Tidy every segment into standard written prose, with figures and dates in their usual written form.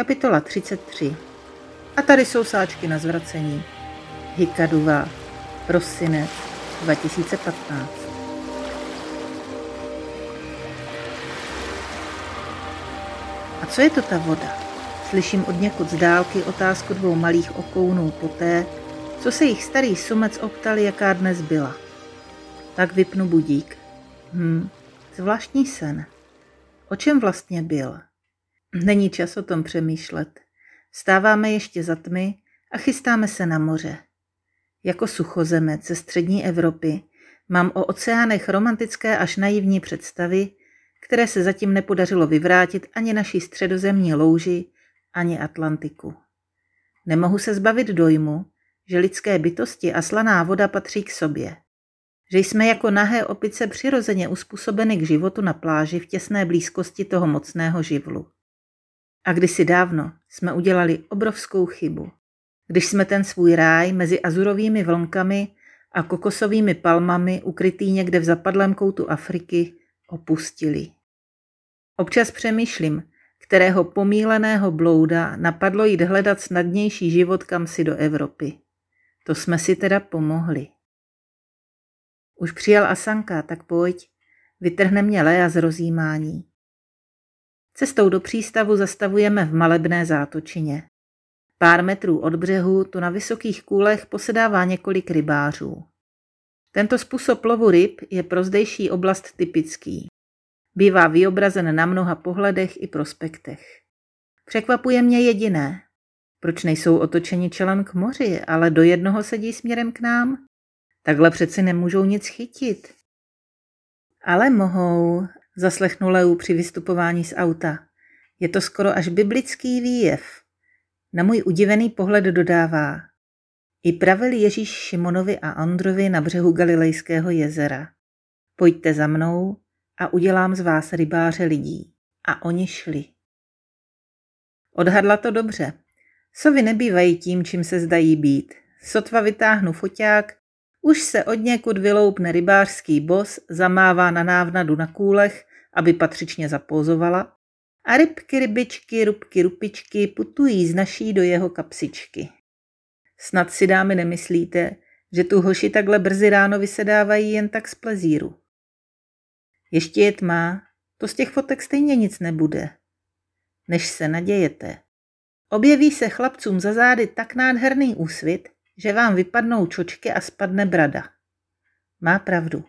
Kapitola 33. A tady jsou sáčky na zvracení. Hikaduva, prosinec 2015. A co je to ta voda? Slyším od někud z dálky otázku dvou malých okounů poté, co se jich starý sumec optal, jaká dnes byla. Tak vypnu budík. Zvláštní sen. O čem vlastně byl? Není čas o tom přemýšlet. Vstáváme ještě za tmy a chystáme se na moře. Jako suchozemec ze střední Evropy mám o oceánech romantické až naivní představy, které se zatím nepodařilo vyvrátit ani naší středozemní louži, ani Atlantiku. Nemohu se zbavit dojmu, že lidské bytosti a slaná voda patří k sobě. Že jsme jako nahé opice přirozeně uspůsobeny k životu na pláži v těsné blízkosti toho mocného živlu. A kdysi dávno jsme udělali obrovskou chybu, když jsme ten svůj ráj mezi azurovými vlnkami a kokosovými palmami ukrytý někde v zapadlém koutu Afriky opustili. Občas přemýšlím, kterého pomíleného blouda napadlo jít hledat snadnější život kamsi do Evropy. To jsme si teda pomohli. Už přijel Asanka, tak pojď, vytrhne mě Lea z rozjímání. Cestou do přístavu zastavujeme v malebné zátočině. Pár metrů od břehu tu na vysokých kůlech posedává několik rybářů. Tento způsob lovu ryb je pro zdejší oblast typický. Bývá vyobrazen na mnoha pohledech i prospektech. Překvapuje mě jediné. Proč nejsou otočeni čelem k moři, ale do jednoho sedí směrem k nám? Takhle přeci nemůžou nic chytit. Ale mohou, zaslechnu Leu při vystupování z auta. Je to skoro až biblický výjev. Na můj udivený pohled dodává. I pravil Ježíš Šimonovi a Androvi na břehu Galilejského jezera. Pojďte za mnou a udělám z vás rybáře lidí. A oni šli. Odhadla to dobře. Sovy nebývají tím, čím se zdají být. Sotva vytáhnu foťák, už se od někud vyloupne rybářský bos, zamává na návnadu na kůlech, aby patřičně zapózovala, a rybky, rybičky, rubky, rupičky putují z naší do jeho kapsičky. Snad si, dámy, nemyslíte, že tu hoši takhle brzy ráno vysedávají jen tak z plezíru. Ještě je tma, to z těch fotek stejně nic nebude. Než se nadějete, objeví se chlapcům za zády tak nádherný úsvit, že vám vypadnou čočky a spadne brada. Má pravdu.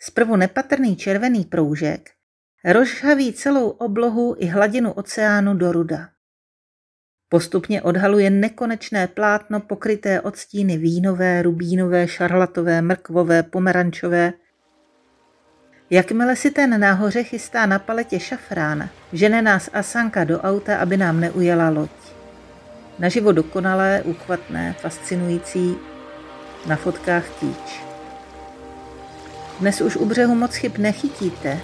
Zprvu nepatrný červený proužek rozžhaví celou oblohu i hladinu oceánu do ruda. Postupně odhaluje nekonečné plátno pokryté odstíny vínové, rubínové, šarlatové, mrkvové, pomerančové. Jakmile si ten nahoře chystá na paletě šafrán, žene nás Asanka do auta, aby nám neujela loď. Naživo dokonalé, úchvatné, fascinující, na fotkách kýč. Dnes už u břehu moc chyb nechytíte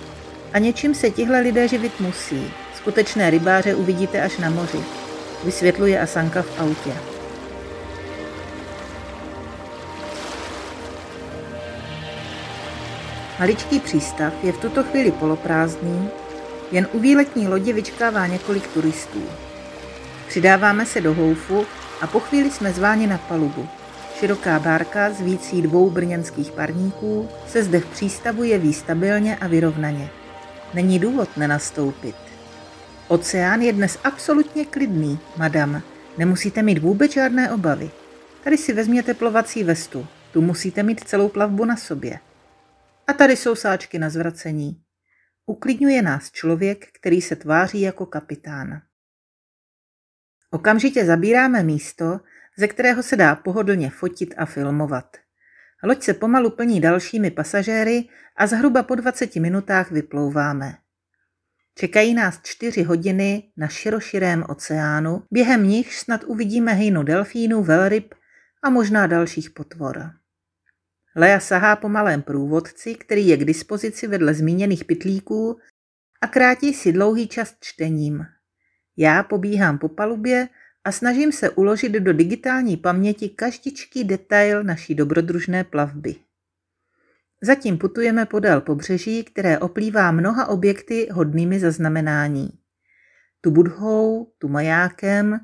a něčím se tihle lidé živit musí. Skutečné rybáře uvidíte až na moři, vysvětluje Asanka v autě. Maličký přístav je v tuto chvíli poloprázdný, jen u výletní lodi vyčkává několik turistů. Přidáváme se do houfu a po chvíli jsme zváni na palubu. Široká bárka s vící 2 brněnských parníků se zde v přístavu jeví stabilně a vyrovnaně. Není důvod nenastoupit. Oceán je dnes absolutně klidný, madam. Nemusíte mít vůbec žádné obavy. Tady si vezměte plovací vestu. Tu musíte mít celou plavbu na sobě. A tady jsou sáčky na zvracení. Uklidňuje nás člověk, který se tváří jako kapitán. Okamžitě zabíráme místo, ze kterého se dá pohodlně fotit a filmovat. Loď se pomalu plní dalšími pasažéry a zhruba po 20 minutách vyplouváme. Čekají nás 4 hodiny na široširém oceánu, během nich snad uvidíme hejnu delfínů, velryb a možná dalších potvor. Lea sahá po malém průvodci, který je k dispozici vedle zmíněných pytlíků a krátí si dlouhý čas čtením. Já pobíhám po palubě a snažím se uložit do digitální paměti každičký detail naší dobrodružné plavby. Zatím putujeme podél pobřeží, které oplývá mnoha objekty hodnými zaznamenání. tu budhou, tu majákem,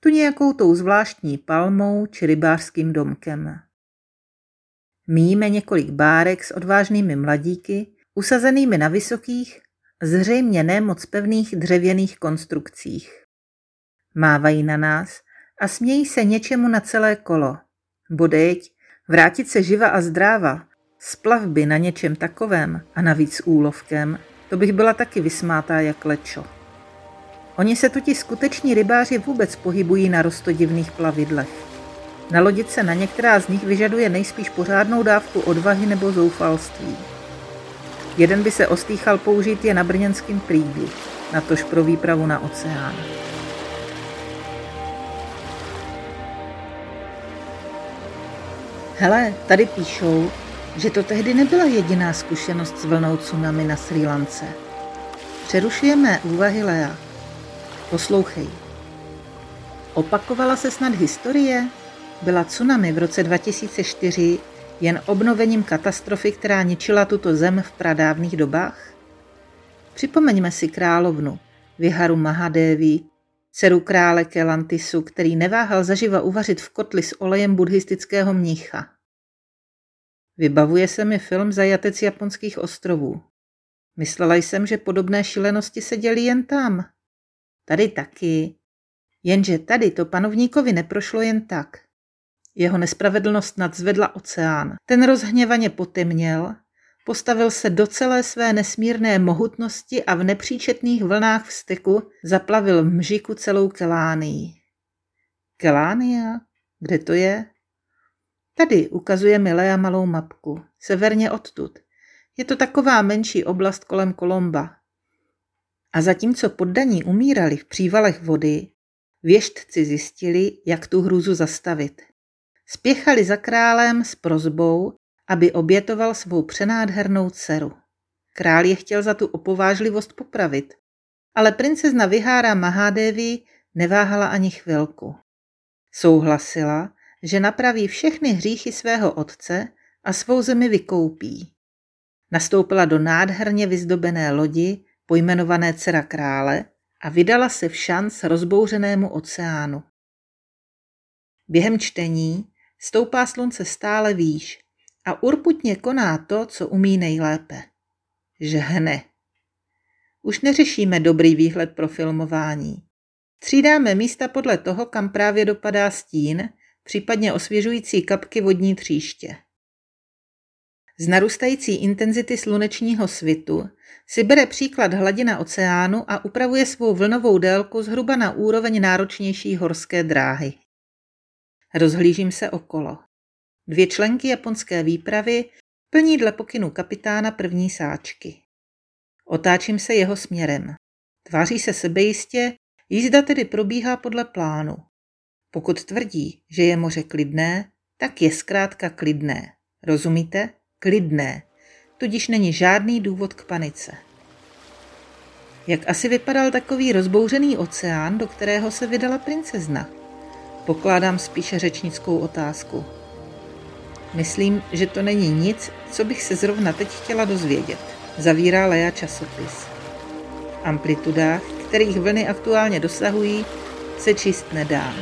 tu nějakou tou zvláštní palmou či rybářským domkem. Míjíme několik bárek s odvážnými mladíky, usazenými na vysokých, zřejmě ne moc pevných dřevěných konstrukcích. Mávají na nás a smějí se něčemu na celé kolo. Bodejť, vrátit se živa a zdráva, z plavby na něčem takovém a navíc úlovkem, to bych byla taky vysmátá jak lečo. Oni se tuti skuteční rybáři vůbec pohybují na roztodivných plavidlech. Nalodit se na některá z nich vyžaduje nejspíš pořádnou dávku odvahy nebo zoufalství. Jeden by se ostýchal použít je na brněnském prýdli, natož pro výpravu na oceán. Hele, tady píšou, že to tehdy nebyla jediná zkušenost s vlnou tsunami na Srí Lance. Přerušujeme úvahy Lea. Poslouchej. Opakovala se snad historie? Byla tsunami v roce 2004 jen obnovením katastrofy, která ničila tuto zem v pradávných dobách? Připomeňme si královnu, Viháru Mahadevi, dceru krále Kelantisu, který neváhal zaživa uvařit v kotli s olejem buddhistického mnicha. Vybavuje se mi film Zajatec japonských ostrovů. Myslela jsem, že podobné šílenosti se dělí jen tam. Tady taky. Jenže tady to panovníkovi neprošlo jen tak. Jeho nespravedlnost nadzvedla oceán. Ten rozhněvaně potemněl, postavil se do celé své nesmírné mohutnosti a v nepříčetných vlnách vzteku zaplavil v mžiku celou Kelánii. Kelaniya? Kde to je? Tady ukazuje Milea malou mapku, severně odtud. Je to taková menší oblast kolem Kolomba. A zatímco poddaní umírali v přívalech vody, věštci zjistili, jak tu hrůzu zastavit. Spěchali za králem s prosbou, aby obětoval svou přenádhernou dceru. Král je chtěl za tu opovážlivost popravit, ale princezna Vihára Mahadevi neváhala ani chvilku. Souhlasila, že napraví všechny hříchy svého otce a svou zemi vykoupí. Nastoupila do nádherně vyzdobené lodi, pojmenované Dcera krále, a vydala se v šanc rozbouřenému oceánu. Během čtení stoupá slunce stále výš a urputně koná to, co umí nejlépe. Žhne. Už neřešíme dobrý výhled pro filmování. Střídáme místa podle toho, kam právě dopadá stín, případně osvěžující kapky vodní tříště. Z narůstající intenzity slunečního svitu si bere příklad hladina oceánu a upravuje svou vlnovou délku zhruba na úroveň náročnější horské dráhy. Rozhlížím se okolo. Dvě členky japonské výpravy plní dle pokynu kapitána první sáčky. Otáčím se jeho směrem. Tváří se sebejistě, jízda tedy probíhá podle plánu. Pokud tvrdí, že je moře klidné, tak je zkrátka klidné. Rozumíte? Klidné. Tudíž není žádný důvod k panice. Jak asi vypadal takový rozbouřený oceán, do kterého se vydala princezna? Pokládám spíše řečnickou otázku. Myslím, že to není nic, co bych se zrovna teď chtěla dozvědět, zavírá Lea časopis. V amplitudách, kterých vlny aktuálně dosahují, se číst nedá.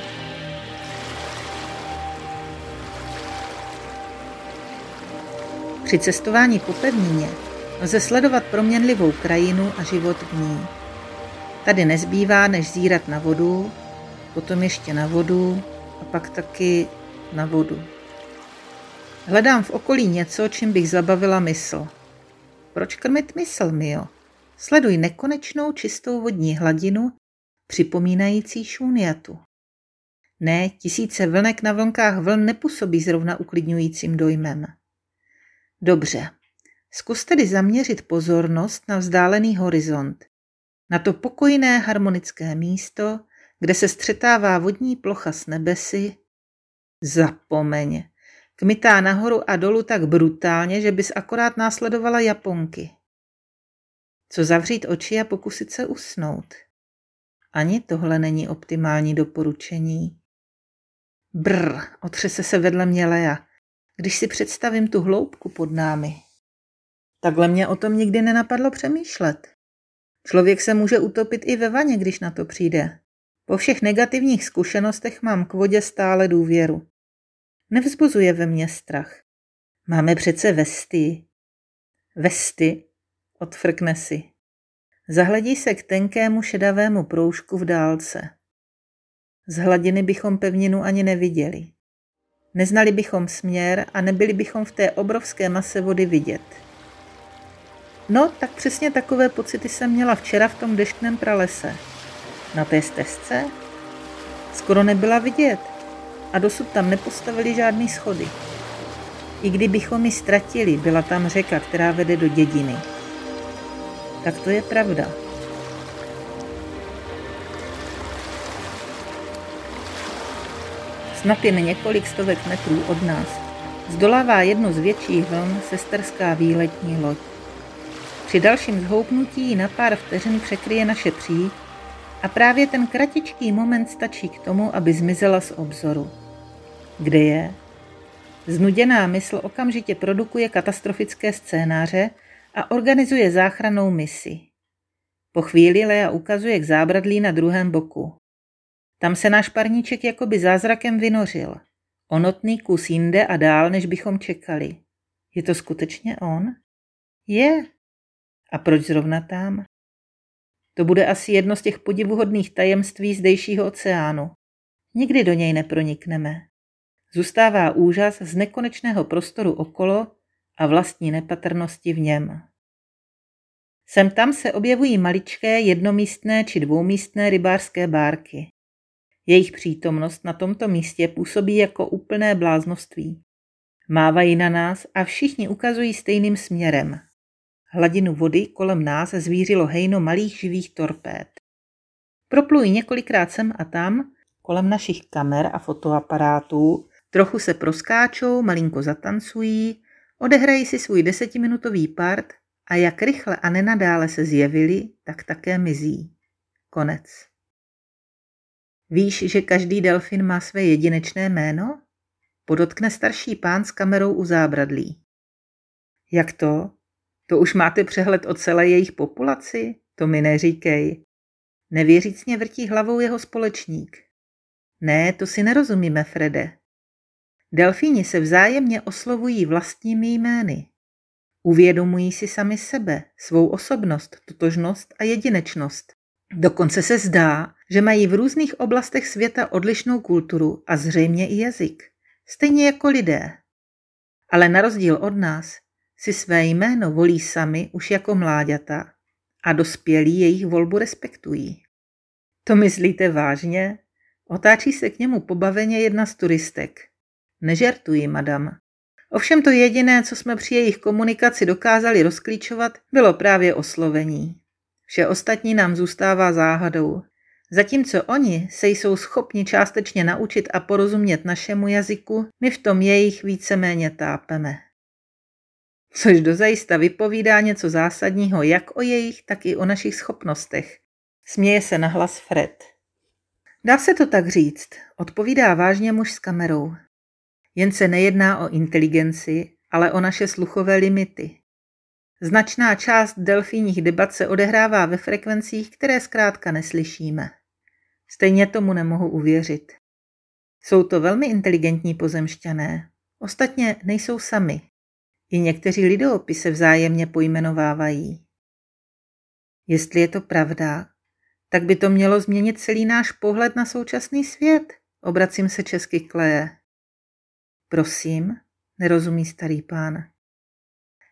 Při cestování po pevnině lze sledovat proměnlivou krajinu a život v ní. Tady nezbývá, než zírat na vodu, potom ještě na vodu a pak taky na vodu. Hledám v okolí něco, čím bych zabavila mysl. Proč krmit mysl, Mio? Sleduj nekonečnou čistou vodní hladinu, připomínající Šúnjatu. Ne, tisíce vlnek na vlnkách vln nepůsobí zrovna uklidňujícím dojmem. Dobře, zkus tedy zaměřit pozornost na vzdálený horizont, na to pokojné harmonické místo, kde se střetává vodní plocha s nebesy. Zapomeň. Kmitá nahoru a dolů tak brutálně, že bys akorát následovala Japonky. Co zavřít oči a pokusit se usnout? Ani tohle není optimální doporučení. Brr, otřese se vedle mě Lea, když si představím tu hloubku pod námi. Takhle mě o tom nikdy nenapadlo přemýšlet. Člověk se může utopit i ve vaně, když na to přijde. Po všech negativních zkušenostech mám k vodě stále důvěru. Nevzbuzuje ve mně strach. Máme přece vesty. Vesty, odfrkne si. Zahledí se k tenkému šedavému proužku v dálce. Z hladiny bychom pevninu ani neviděli. Neznali bychom směr a nebyli bychom v té obrovské mase vody vidět. No, tak přesně takové pocity jsem měla včera v tom deštném pralese. Na té stezce? Skoro nebyla vidět a dosud tam nepostavili žádný schody. I kdybychom ji ztratili, byla tam řeka, která vede do dědiny. Tak to je pravda. Snad jen několik stovek metrů od nás zdolává jednu z větších vln sesterská výletní loď. Při dalším zhoupnutí na pár vteřin překryje naše příď a právě ten kratičký moment stačí k tomu, aby zmizela z obzoru. Kde je? Znuděná mysl okamžitě produkuje katastrofické scénáře a organizuje záchrannou misi. Po chvíli Lea ukazuje k zábradlí na druhém boku. Tam se náš parníček jakoby zázrakem vynořil. Onotný kus jinde a dál, než bychom čekali. Je to skutečně on? Je. A proč zrovna tam? To bude asi jedno z těch podivuhodných tajemství zdejšího oceánu. Nikdy do něj nepronikneme. Zůstává úžas z nekonečného prostoru okolo a vlastní nepatrnosti v něm. Sem tam se objevují maličké, jednomístné či dvoumístné rybářské bárky. Jejich přítomnost na tomto místě působí jako úplné bláznoství. Mávají na nás a všichni ukazují stejným směrem. Hladinu vody kolem nás zvířilo hejno malých živých torpéd. Proplují několikrát sem a tam, kolem našich kamer a fotoaparátů, trochu se proskáčou, malinko zatancují, odehrají si svůj 10minutový part a jak rychle a nenadále se zjevili, tak také mizí. Konec. Víš, že každý delfin má své jedinečné jméno? Podotkne starší pán s kamerou u zábradlí. Jak to? To už máte přehled o celé jejich populaci? To mi neříkej. Nevěřícně vrtí hlavou jeho společník. Ne, to si nerozumíme, Frede. Delfíni se vzájemně oslovují vlastními jmény. Uvědomují si sami sebe, svou osobnost, totožnost a jedinečnost. Dokonce se zdá, že mají v různých oblastech světa odlišnou kulturu a zřejmě i jazyk. Stejně jako lidé. Ale na rozdíl od nás si své jméno volí sami už jako mláďata a dospělí jejich volbu respektují. To myslíte vážně? Otáčí se k němu pobaveně jedna z turistek. Nežertuji, madam. Ovšem to jediné, co jsme při jejich komunikaci dokázali rozklíčovat, bylo právě oslovení. Vše ostatní nám zůstává záhadou. Zatímco oni se jsou schopni částečně naučit a porozumět našemu jazyku, my v tom jejich víceméně tápeme. Což dozajista vypovídá něco zásadního jak o jejich, tak i o našich schopnostech. Směje se nahlas Fred. Dá se to tak říct, odpovídá vážně muž s kamerou. Jen se nejedná o inteligenci, ale o naše sluchové limity. Značná část delfínních debat se odehrává ve frekvencích, které zkrátka neslyšíme. Stejně tomu nemohu uvěřit. Jsou to velmi inteligentní pozemšťané. Ostatně nejsou sami. I někteří lidopi se vzájemně pojmenovávají. Jestli je to pravda, tak by to mělo změnit celý náš pohled na současný svět, obracím se česky k Leje. Prosím, nerozumí starý pán.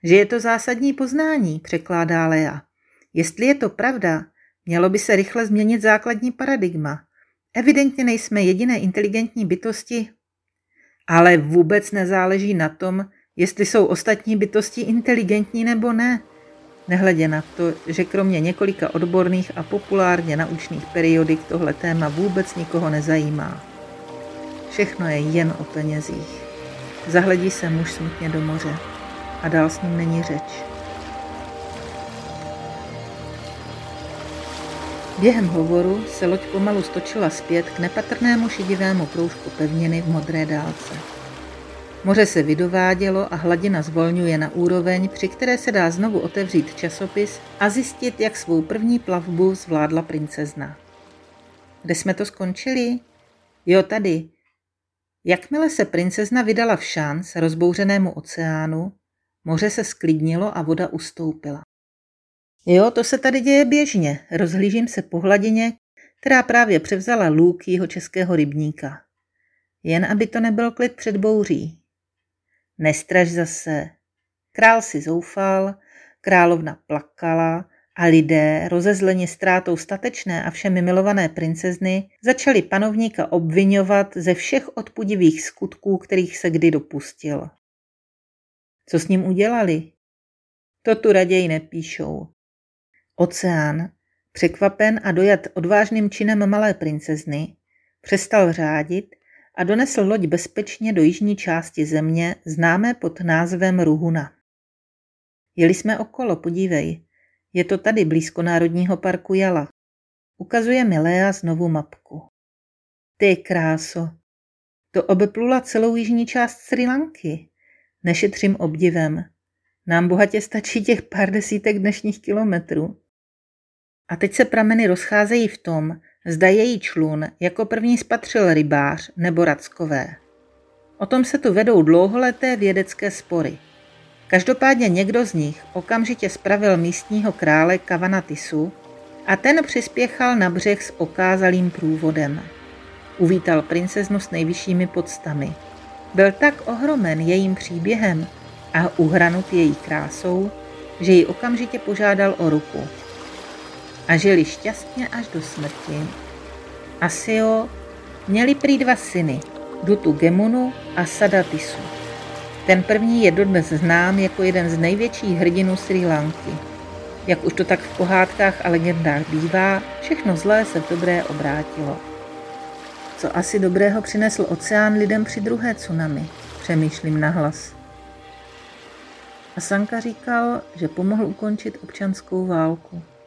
Že je to zásadní poznání, překládá Lea. Jestli je to pravda, mělo by se rychle změnit základní paradigma. Evidentně nejsme jediné inteligentní bytosti, ale vůbec nezáleží na tom, jestli jsou ostatní bytosti inteligentní nebo ne. Nehledě na to, že kromě několika odborných a populárně naučných periodik tohle téma vůbec nikoho nezajímá. Všechno je jen o penězích. Zahledí se muž smutně do moře. A dál s ním není řeč. Během hovoru se loď pomalu stočila zpět k nepatrnému šedivému proužku pevniny v modré dálce. Moře se vydovádělo a hladina zvolňuje na úroveň, při které se dá znovu otevřít časopis a zjistit, jak svou první plavbu zvládla princezna. Kde jsme to skončili? Jo, tady. Jakmile se princezna vydala v šanc rozbouřenému oceánu, moře se sklidnilo a voda ustoupila. Jo, to se tady děje běžně, rozhlížím se po hladině, která právě převzala lůk jeho českého rybníka. Jen aby to nebyl klid před bouří. Nestraž zase. Král si zoufal, královna plakala a lidé, rozezleni ztrátou statečné a všemi milované princezny, začali panovníka obvinovat ze všech odpudivých skutků, kterých se kdy dopustil. Co s ním udělali? To tu raději nepíšou. Oceán, překvapen a dojat odvážným činem malé princezny, přestal řádit a donesl loď bezpečně do jižní části země, známé pod názvem Ruhuna. Jeli jsme okolo, podívej. Je to tady blízko Národního parku Jala. Ukazuje Milea znovu mapku. Ty kráso, to obeplula celou jižní část Srí Lanky. Nešetřím obdivem. Nám bohatě stačí těch pár desítek dnešních kilometrů. A teď se prameny rozcházejí v tom, zda její člun jako první spatřil rybář nebo rackové. O tom se tu vedou dlouholeté vědecké spory. Každopádně někdo z nich okamžitě spravil místního krále Kavantisu a ten přispěchal na břeh s okázalým průvodem. Uvítal princeznu s nejvyššími poctami. Byl tak ohromen jejím příběhem a uhranut její krásou, že ji okamžitě požádal o ruku. A žili šťastně až do smrti. Asio měli prý 2 syny, Dutu Gemunu a Sadatisu. Ten první je dodnes znám jako jeden z největších hrdinů Srí Lanky. Jak už to tak v pohádkách a legendách bývá, všechno zlé se v dobré obrátilo. Co asi dobrého přinesl oceán lidem při druhé tsunami, přemýšlím nahlas. A Sanka říkal, že pomohl ukončit občanskou válku.